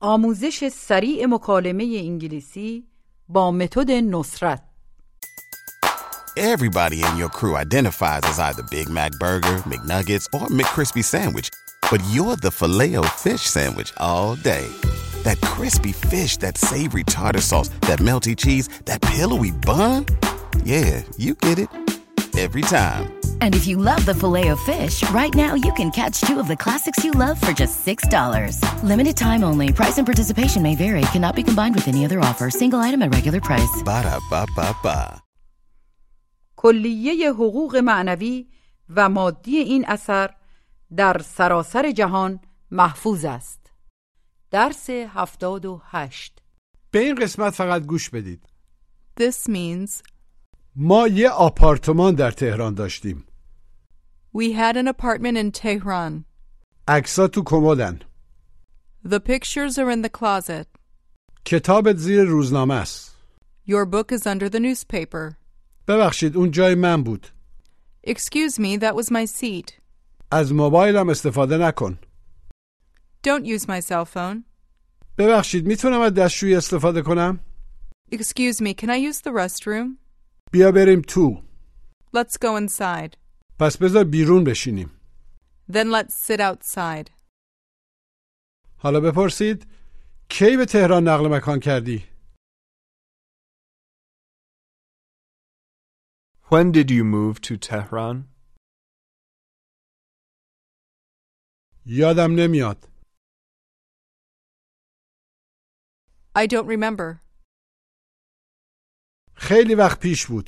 آموزش سریع مکالمه انگلیسی با متد نصرت. Everybody in your crew identifies as either Big Mac Burger, McNuggets, or McCrispy Sandwich. But you're the Filet-O-Fish Sandwich all day. That crispy fish, that savory tartar sauce, that melty cheese, that pillowy bun. Yeah, you get it. Every time. And if you love the Filet-O-Fish, right now you can catch two of the classics you love for just $6. Limited time only. Price and participation may vary. Cannot be combined with any other offer. Single item at regular price. Ba-da-ba-ba-ba. کلیه حقوق معنوی و مادی این اثر در سراسر جهان محفوظ است. درس 78. به این قسمت فقط گوش بدید. This means ما یه آپارتمان در تهران داشتیم. We had an apartment in Tehran. عکس‌ها تو کمدن. The pictures are in the closet. کتابت زیر روزنامه است. Your book is under the newspaper. ببخشید اون جای من بود. Excuse me, that was my seat. از موبایلم استفاده نکن. Don't use my cell phone. ببخشید میتونم از دستشویی استفاده کنم؟ Excuse me, can I use the restroom? بیا بریم تو. Let's go inside. پس بذار بیرون بشینیم. Then let's sit outside. حالا بپرسید کی به تهران نقل مکان کردی؟ When did you move to Tehran? یادم نمیاد. I don't remember. خیلی وقت پیش بود.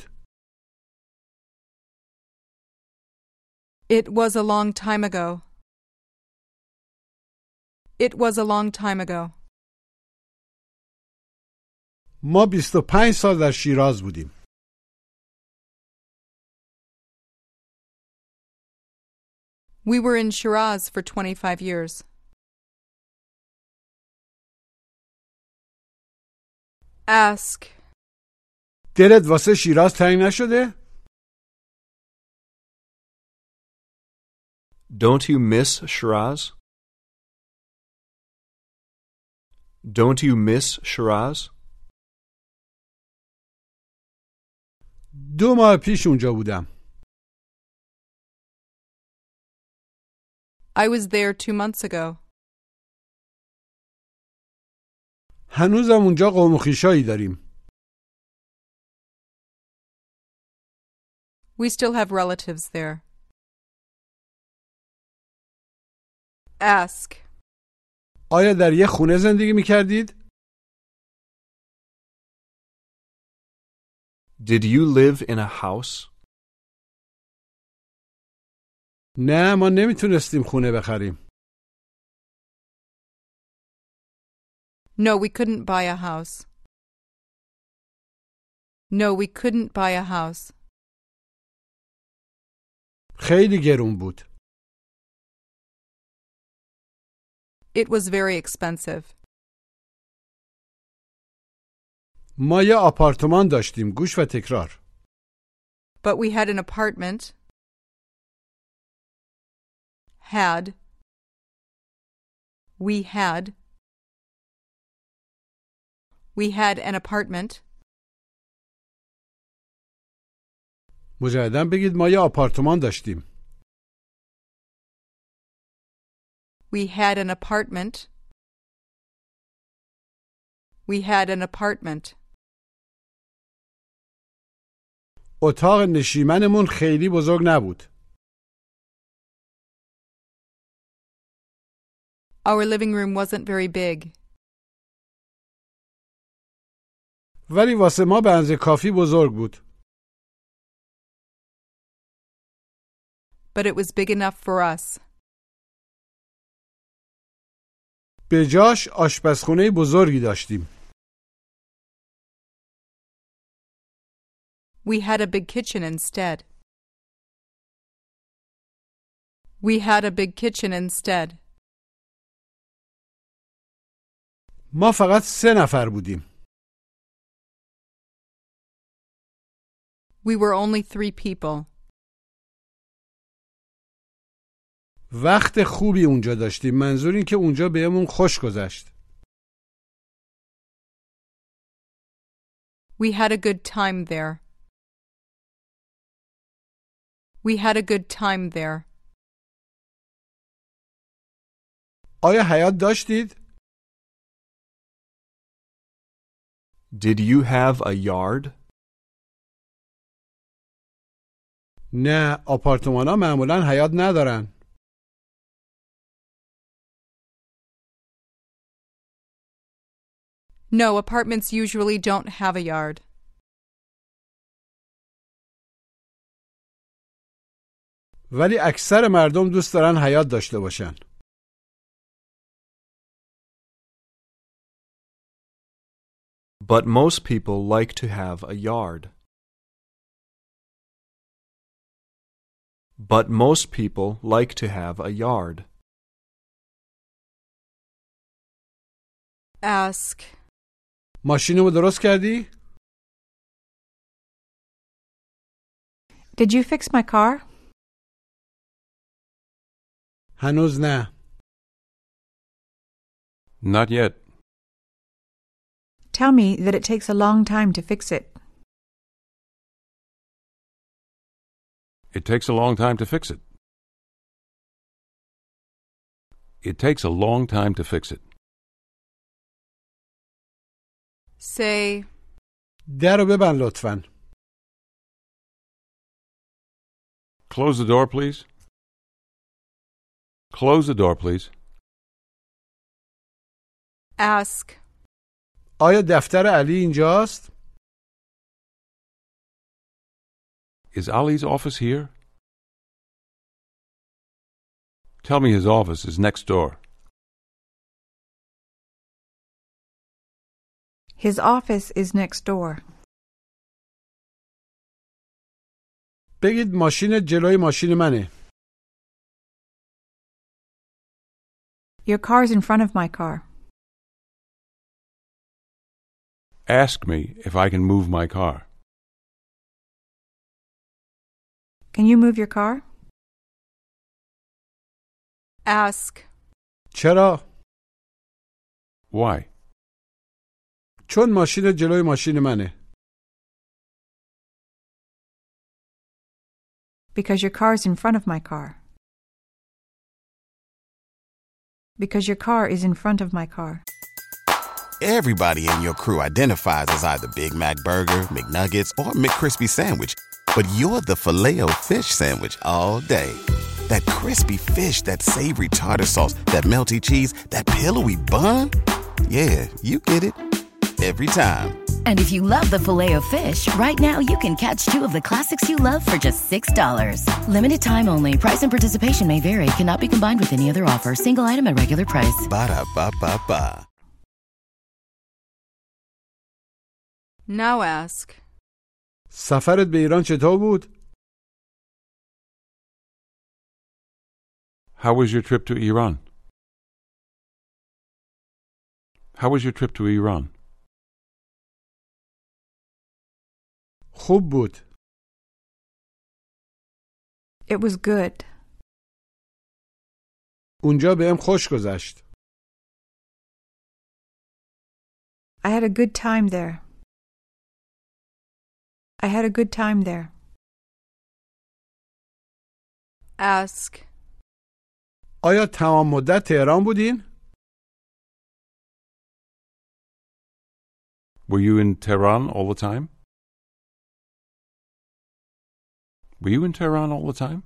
It was a long time ago. It was a long time ago. ما 25 سال در شیراز بودیم. We were in Shiraz for 25 years. Ask. دلت واسه شیراز تنگ نشده؟ Don't you miss Shiraz? Don't you miss Shiraz? دو ماه پیش اونجا بودم. I was there 2 months ago. هنوزم اونجا قوم و خویشایی داریم. We still have relatives there. Ask. آیا در یه خونه زندگی می‌کردید؟ Did you live in a house? نه ما نمیتونستیم خونه بخریم. No, we couldn't buy a house. No, we couldn't buy a house. خیلی گرون بود. It was very expensive. ما یه آپارتمان داشتیم. گوش و تکرار. But we had an apartment. Had. We had. We had an apartment. مجدداً بگید ما یه آپارتمان داشتیم. We had an apartment. We had an apartment. اتاق نشیمنمون خیلی بزرگ نبود. Our living room wasn't very big. ولی واسه ما به اندازه کافی بزرگ بود. But it was big enough for us. به جاش آشپزخونه بزرگی داشتیم. We had a big kitchen instead. We had a big kitchen instead. ما فقط 3 نفر بودیم. We were only 3 people. وقت خوبی اونجا داشتیم. منظور این که اونجا بهمون خوش گذشت. We had a good time there. We had a good time there. آیا حیاط داشتید؟ Did you have a yard? نه، آپارتمان‌ها معمولاً حیاط ندارن. No, apartments usually don't have a yard. ولی اکثر مردم دوست دارن حیاط داشته باشن. But most people like to have a yard. But most people like to have a yard. Ask. ماشینمو درست کردی؟ Did you fix my car? هنوز نه. Not yet. Tell me that it takes a long time to fix it. It takes a long time to fix it. It takes a long time to fix it. Say. در رو ببند لطفاً. Close the door, please. Close the door, please. Ask. آیا دفتر علی اینجاست؟ Is Ali's office here? Tell me his office is next door. His office is next door. بگید ماشین جلوی ماشین منه. Your car's in front of my car. Ask me if I can move my car. Can you move your car? Ask. چرا؟ Why? چون ماشین جلوی ماشین منه. Because your car is in front of my car. Because your car is in front of my car. Everybody in your crew identifies as either Big Mac Burger, McNuggets, or McCrispy Sandwich. But you're the Filet-O-Fish Sandwich all day. That crispy fish, that savory tartar sauce, that melty cheese, that pillowy bun. Yeah, you get it. Every time. And if you love the Filet-O-Fish, right now you can catch two of the classics you love for just $6. Limited time only. Price and participation may vary. Cannot be combined with any other offer. Single item at regular price. Ba-da-ba-ba-ba. Now ask. سفرت به ایران چطور بود؟ How was your trip to Iran? How was your trip to Iran? خوب بود. It was good. اونجا بهم خوش گذشت. I had a good time there. I had a good time there. Ask. آیا تمام مدت تهران بودین؟ Were you in Tehran all the time? Were you in Tehran all the time?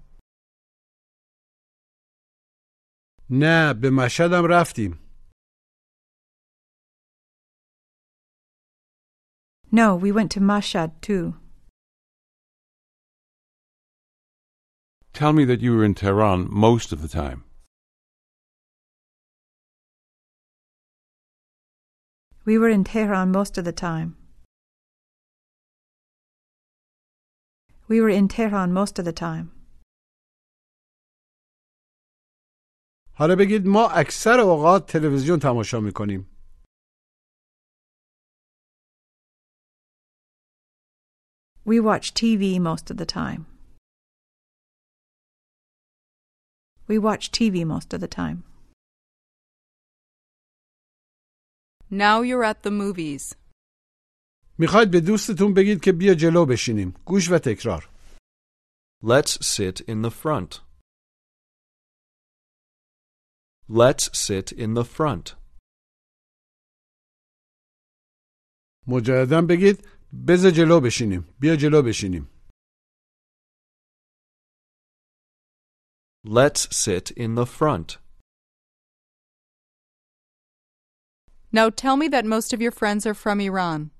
نه، به مشهد هم رفتیم. No, we went to Mashhad too. Tell me that you were in Tehran most of the time. We were in Tehran most of the time. We were in Tehran most of the time. حالا بگید ما اکثر اوقات تلویزیون تماشا می‌کنیم. We watch TV most of the time. We watch TV most of the time. Now you're at the movies. میخواید به دوستتون بگید که بیا جلو بشینیم. گوش و تکرار. Let's sit in the front. Let's sit in the front. مجدداً بگید بذار جلو بشینیم. بیا جلو بشینیم. Let's sit in the front. Now tell me that most of your friends are from Iran.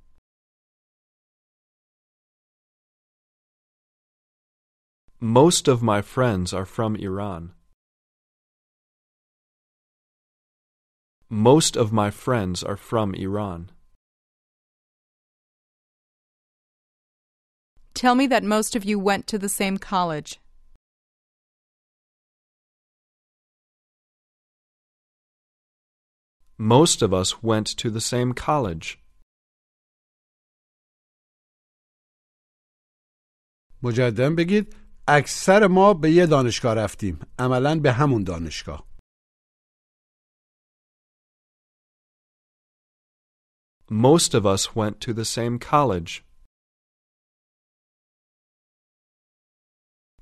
Most of my friends are from Iran. Most of my friends are from Iran. Tell me that most of you went to the same college. Most of us went to the same college. مجدداً بگید اکثر ما به یه دانشگاه رفتیم. عملاً به همون دانشگاه. Most of us went to the same college.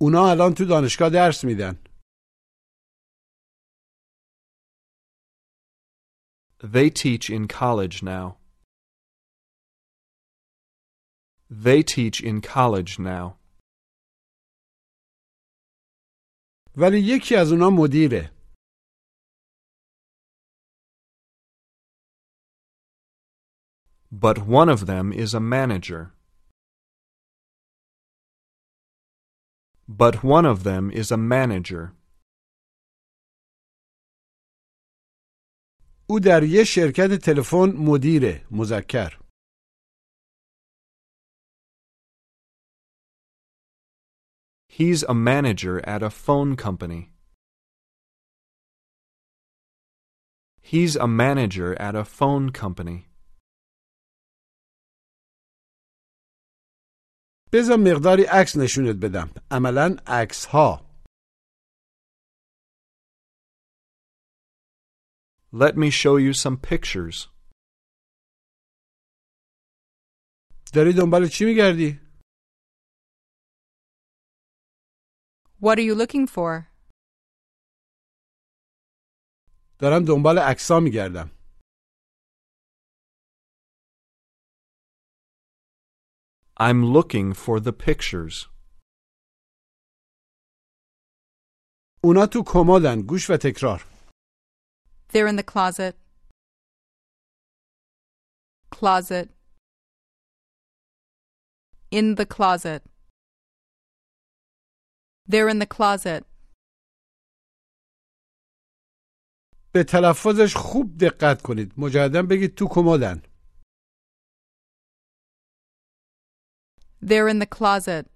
اونا الان تو دانشگاه درس میدن. They teach in college now. They teach in college now. ولی یکی از اونا مدیره. But one of them is a manager. But one of them is a manager. او در یه شرکت تلفن مدیره. مذکر. He's a manager at a phone company. He's a manager at a phone company. بذار مقداری عکس نشونت بدم. عملاً عکس ها. Let me show you some pictures. داری دنبال چی میگردی؟ What are you looking for? دارم دنبال عکس‌ها میگردم. I'm looking for the pictures. اونا تو کمدن. گوش و تکرار. They're in the closet. Closet. In the closet. They're in the closet. به تلفظش خوب دقت کنید. مجدداً بگید تو کمدن. They're in the closet.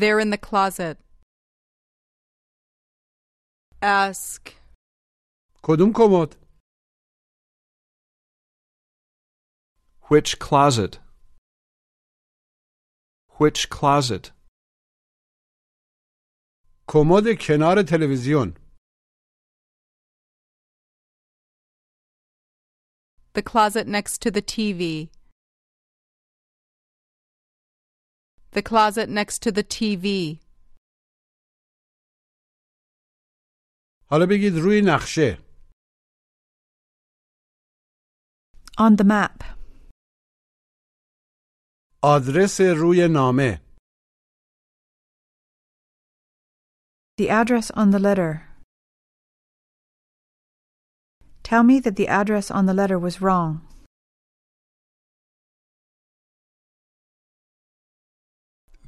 They're in the closet. Ask. کدوم کمد؟ Which closet? Which closet? کمد کنار تلویزیون. The closet next to the TV. The closet next to the TV. حالا بگید روی نقشه. On the map. آدرس روی نامه. The address on the letter. Tell me that the address on the letter was wrong.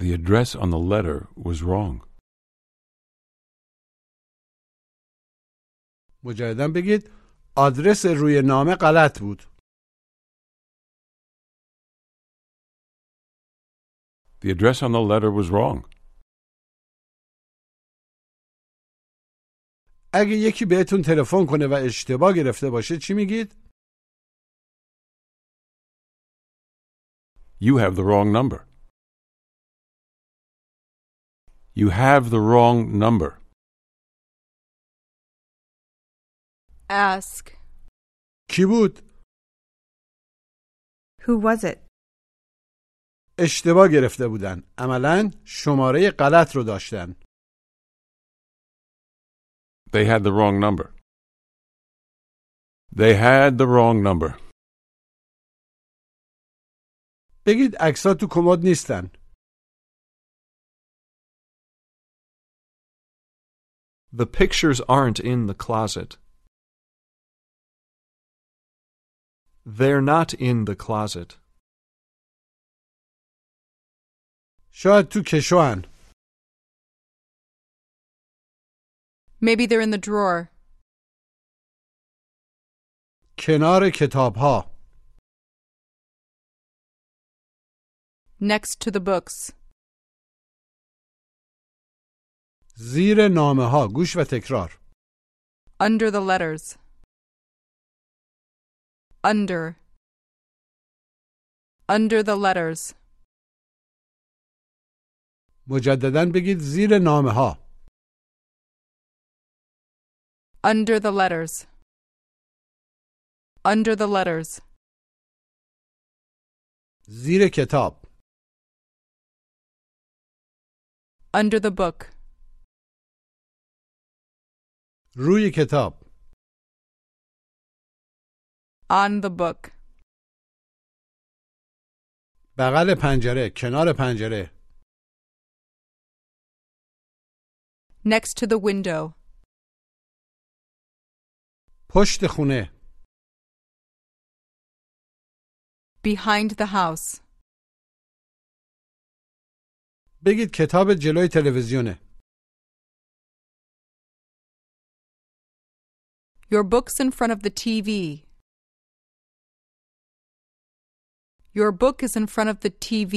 The address on the letter was wrong. مجدداً بگید آدرس روی نامه غلط بود. The address on the letter was wrong. اگه یکی بهتون تلفن کنه و اشتباه گرفته باشه چی میگید؟ You have the wrong number. You have the wrong number. Ask. کی بود؟ Who was it? اشتباه گرفته بودن. عملاً شماره غلط رو داشتن. They had the wrong number. They had the wrong number. بگید عکس‌ها تو کمد نیستن. The pictures aren't in the closet. They're not in the closet. شاید تو کشوان. Maybe they're in the drawer. کنار کتاب‌ها. Next to the books. زیر نامه‌ها. گوش و تکرار. Under the letters. Under. Under the letters. مجدداً بگید زیر نامه‌ها. Under the letters. Under the letters. زیر کتاب. Under the book. روی کتاب. On the book. بغل پنجره، کنار پنجره. Next to the window. پشت خونه. Behind the house. بگید کتاب جلوی تلویزیونه. Your book's in front of the TV. Your book is in front of the TV.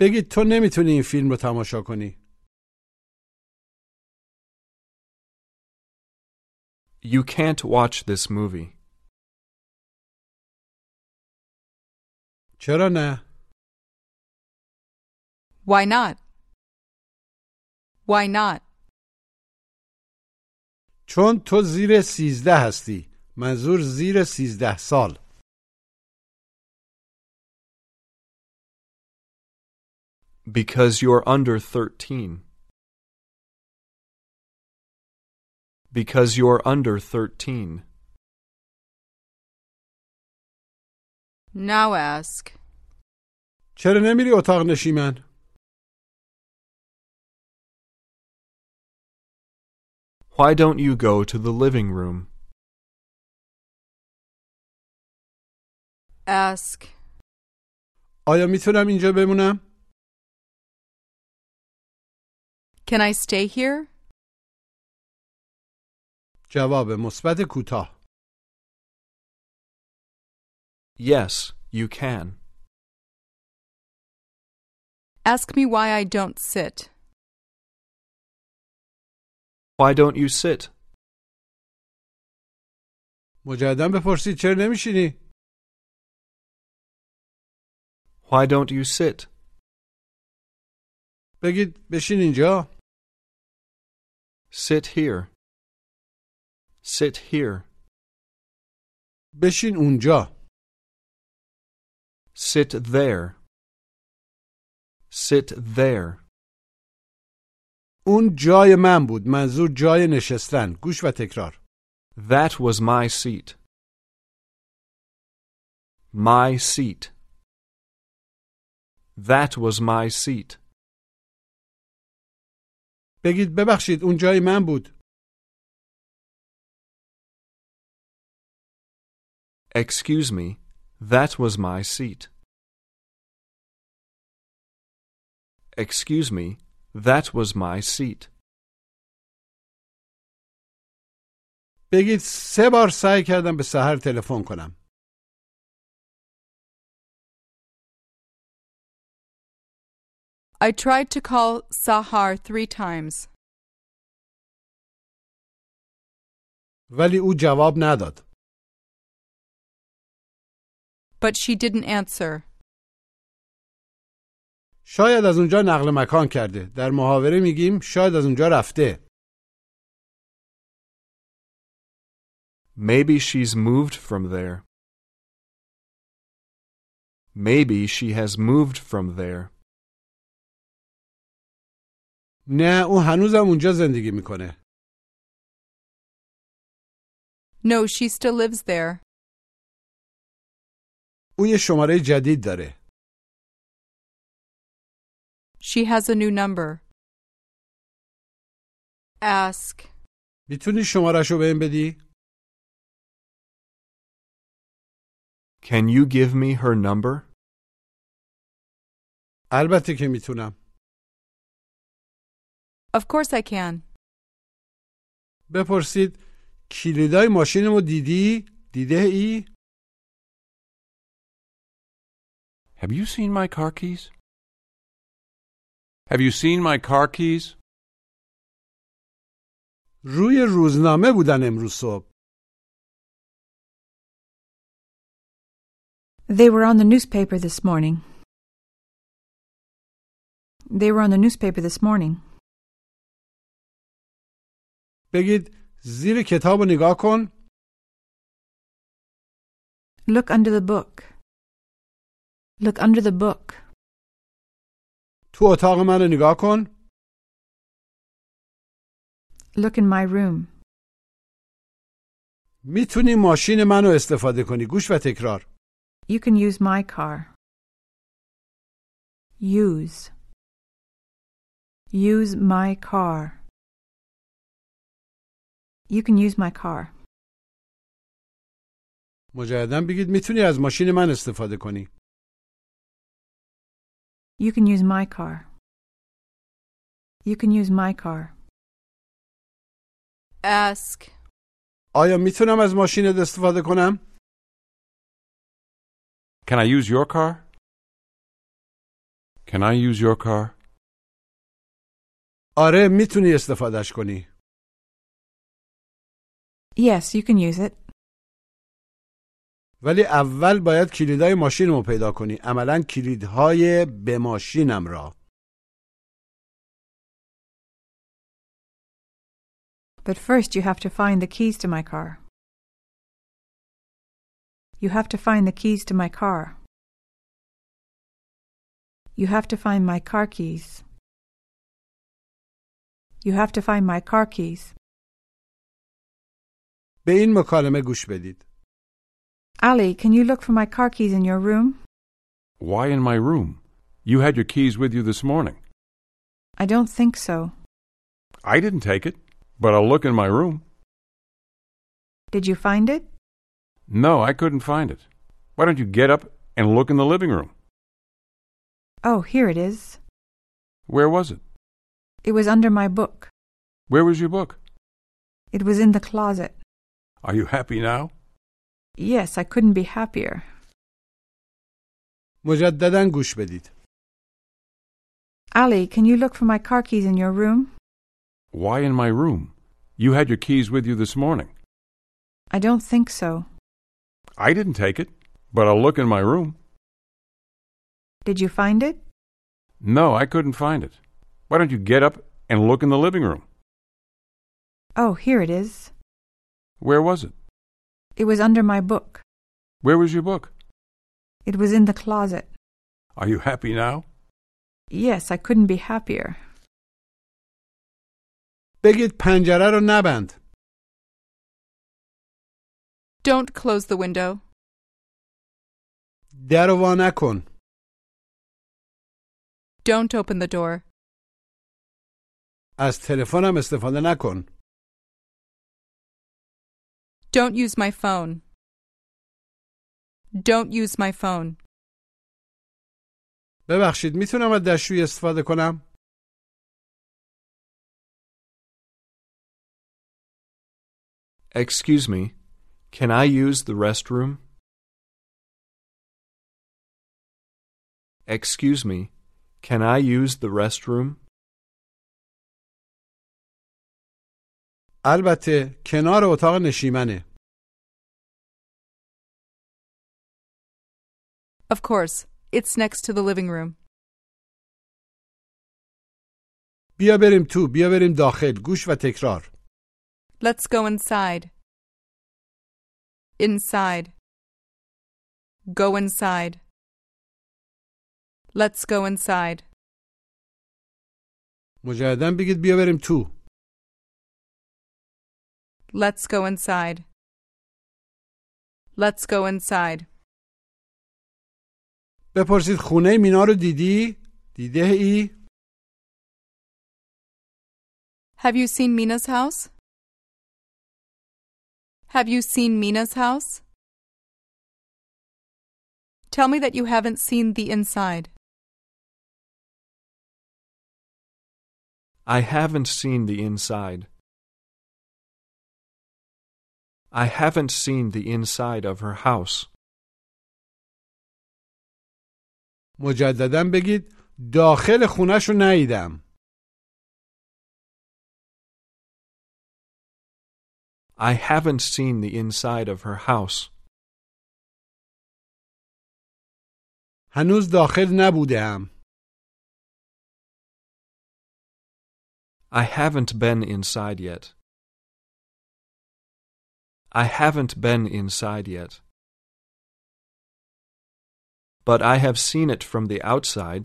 بگید تو نمیتونی این فیلم رو تماشا کنی. You can't watch this movie. چرا نه؟ Why not? Why not? چون تو زیر 13 هستی. منظور زیر 13 سال. Because you're under 13. Because you're under 13. Now ask. چرا نمیری اتاق نشیمن؟ Why don't you go to the living room? Ask. آیا میتونم اینجا بمونم؟ Can I stay here? جواب مثبت کوتاه. Yes, you can. Ask me why I don't sit. Why don't you sit? مجدداً بپرسید چرا نمیشینی؟ Why don't you sit? بگید بشین اینجا. Sit here. Sit here. بشین اونجا. Sit there. Sit there. اون جای من بود. منظور جای نشستن. گوش و تکرار. That was my seat. My seat. That was my seat. بگید ببخشید اون جای من بود. Excuse me, that was my seat. Excuse me, that was my seat. بگید سه بار سعی کردم به سحر تلفن کنم. I tried to call Sahar 3 times. ولی او جواب نداد. But she didn't answer. شاید از اونجا نقل مکان کرده. در محاوره میگیم شاید از اونجا رفته. Maybe she's moved from there. Maybe she has moved from there. نه اون هنوزم اونجا زندگی میکنه. No, she still lives there. اون یه شماره جدید داره. She has a new number. Ask. میتونی شماره‌شو بهم بدی؟ Can you give me her number? البته که میتونم. Of course I can. بپرسید کلیدای ماشینمو دیدی؟ دیده ای؟ Have you seen my car keys? Have you seen my car keys? روی روزنامه بودن امروز صبح. They were on the newspaper this morning. They were on the newspaper this morning. بگید زیر کتابو نگاه کن. Look under the book. Look under the book. تو اتاق منو نگاه کن. Look in my room. میتونی ماشین منو استفاده کنی. گوش و تکرار. You can use my car. Use. Use my car. You can use my car. مجدداً بگید میتونی از ماشین من استفاده کنی. You can use my car. You can use my car. Ask. آیا میتونم از ماشینت استفاده کنم؟ Can I use your car? Can I use your car? آره میتونی استفادهش کنی. Yes, you can use it. ولی اول باید کلیدهای ماشینمو پیدا کنی. عملاً کلیدهای به ماشینم را. But first you have to find the keys to my car. You have to find the keys to my car. You have to find my car keys. You have to find my car keys. به این مکالمه گوش بدید. Ali, can you look for my car keys in your room? Why in my room? You had your keys with you this morning. I don't think so. I didn't take it, but I'll look in my room. Did you find it? No, I couldn't find it. Why don't you get up and look in the living room? Oh, here it is. Where was it? It was under my book. Where was your book? It was in the closet. Are you happy now? Yes, I couldn't be happier. مجدداً گوش بدید. Ali, can you look for my car keys in your room? Why in my room? You had your keys with you this morning. I don't think so. I didn't take it, but I'll look in my room. Did you find it? No, I couldn't find it. Why don't you get up and look in the living room? Oh, here it is. Where was it? It was under my book. Where was your book? It was in the closet. Are you happy now? Yes, I couldn't be happier. بگید پنجره رو نبند. Don't close the window. در رو وا نکن. Don't open the door. از تلفنم استفاده نکن. Don't use my phone. Don't use my phone. ببخشید میتونم از دستشویی استفاده کنم؟ Excuse me. Can I use the restroom? Excuse me, can I use the restroom? البته کنار اتاق نشیمنه. Of course, it's next to the living room. بیا بریم تو، بیا بریم داخل. گوش و تکرار. Let's go inside. Inside. Go inside. Let's go inside. مجدداً بگید بیا بریم تو. Let's go inside. Let's go inside. بپرسید خونه مینا رو دیدی؟ دیده ای؟ Have you seen Mina's house? Have you seen Mina's house? Tell me that you haven't seen the inside. I haven't seen the inside. I haven't seen the inside of her house. مجدداً بگید داخل خونه‌ش رو ندیدم. I haven't seen the inside of her house. هنوز داخل نبودم. I haven't been inside yet. I haven't been inside yet. But I have seen it from the outside.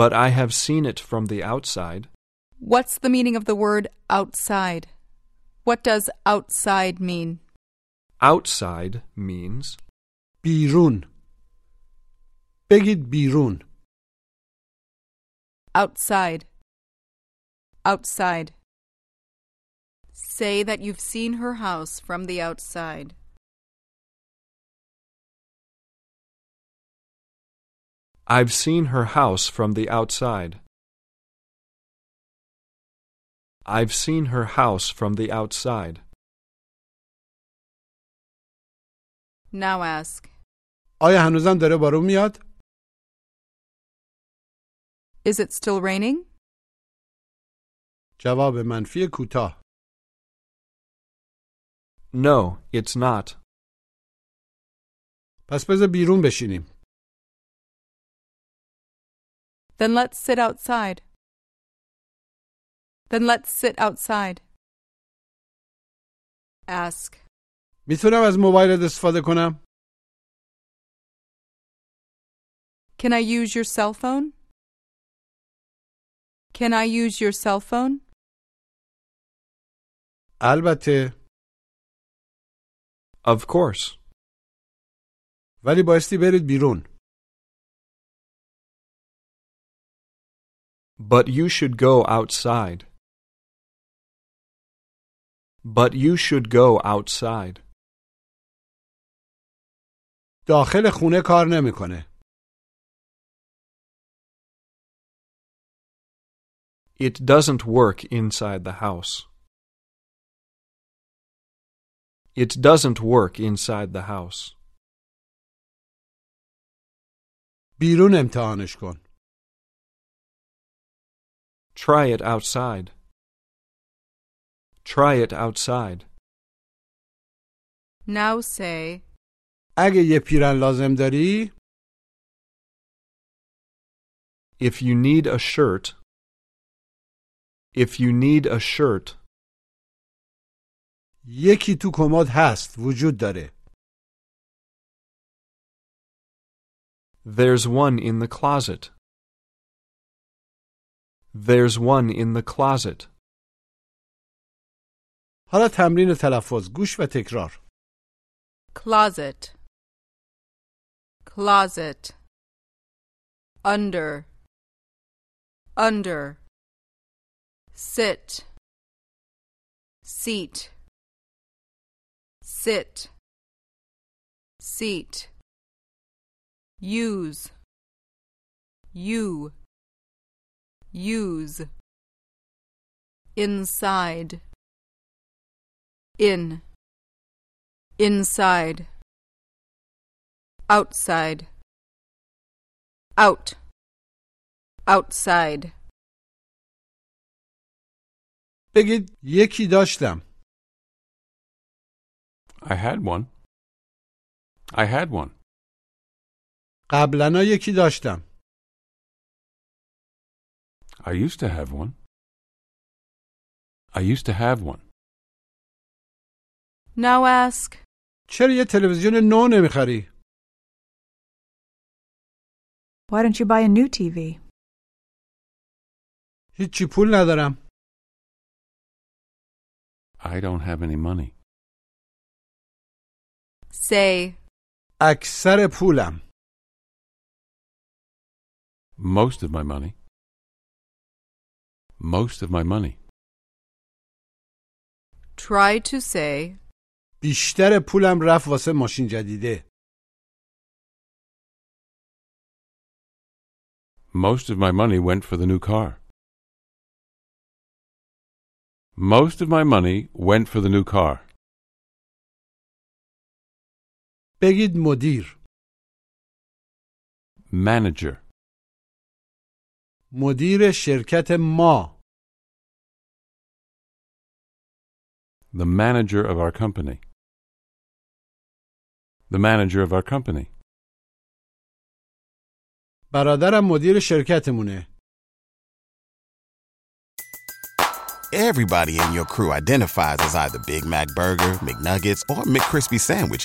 But I have seen it from the outside. What's the meaning of the word outside? What does outside mean? Outside means بیرون. بگید بیرون. Outside. Outside. Say that you've seen her house from the outside. I've seen her house from the outside. I've seen her house from the outside. Now ask. آیا هنوزم داره بارون میاد؟ Is it still raining? جواب منفی کوتاه. No, it's not. پس بذار بیرون بشینیم. Then let's sit outside. Then let's sit outside. Ask. میتونم از موبایلت استفاده کنم؟ Can I use your cell phone? Can I use your cell phone? البته. Of course. ولی بایستی برید بیرون. But you should go outside. But you should go outside. داخل خونه کار نمیکنه. It doesn't work inside the house. It doesn't work inside the house. بیرون امتحانش کن. Try it outside. Try it outside. Now say. اگه یه پیراهن لازم داری. If you need a shirt. If you need a shirt. یکی تو کمد هست، وجود داره. There's one in the closet. There's one in the closet. حالا تمرین تلفظ، گوش و تکرار. Closet. Closet. Under. Under. Sit. Seat. Sit. Seat. Use. You. Use. Inside. In. Inside. Outside. Out. Outside. بگید یکی داشتم. I had one. I had one. قبلاً یکی داشتم. I used to have one. I used to have one. Now ask. چرا یه تلویزیون نو نمیخری؟ Why don't you buy a new TV? هیچی پول ندارم. I don't have any money. Say. اکثر پولم. Most of my money. Most of my money. Try to say. بیشتر پولم رفت واسه ماشین جدیده. Most of my money went for the new car. Most of my money went for the new car. بگید مدیر. Manager. مدیر شرکت ما. The manager of our company. The manager of our company. برادرم مدیر شرکتمونه. Everybody in your crew identifies as either Big Mac Burger, McNuggets, or McCrispy Sandwich.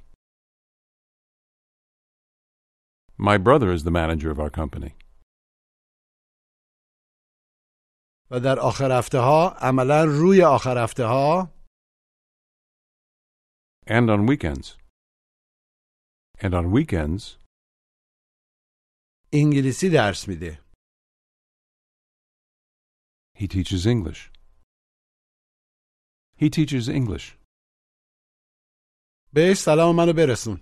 My brother is the manager of our company. و در آخر هفته ها عملاً روی آخر هفته ها and on weekends. And on weekends انگلیسی درس میده. He teaches English. He teaches English. بهش سلام منو برسون.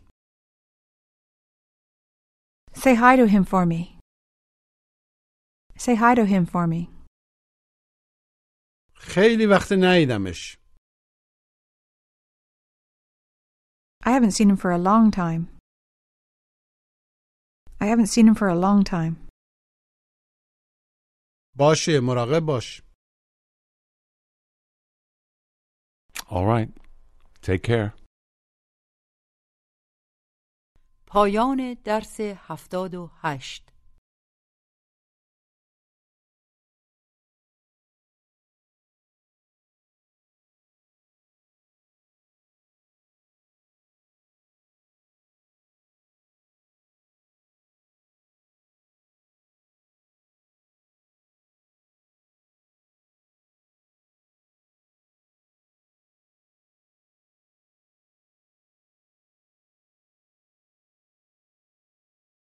Say hi to him for me. Say hi to him for me. خیلی وقت ندیدمش. I haven't seen him for a long time. I haven't seen him for a long time. باشه مراقب باش. All right. Take care. پایان درس 78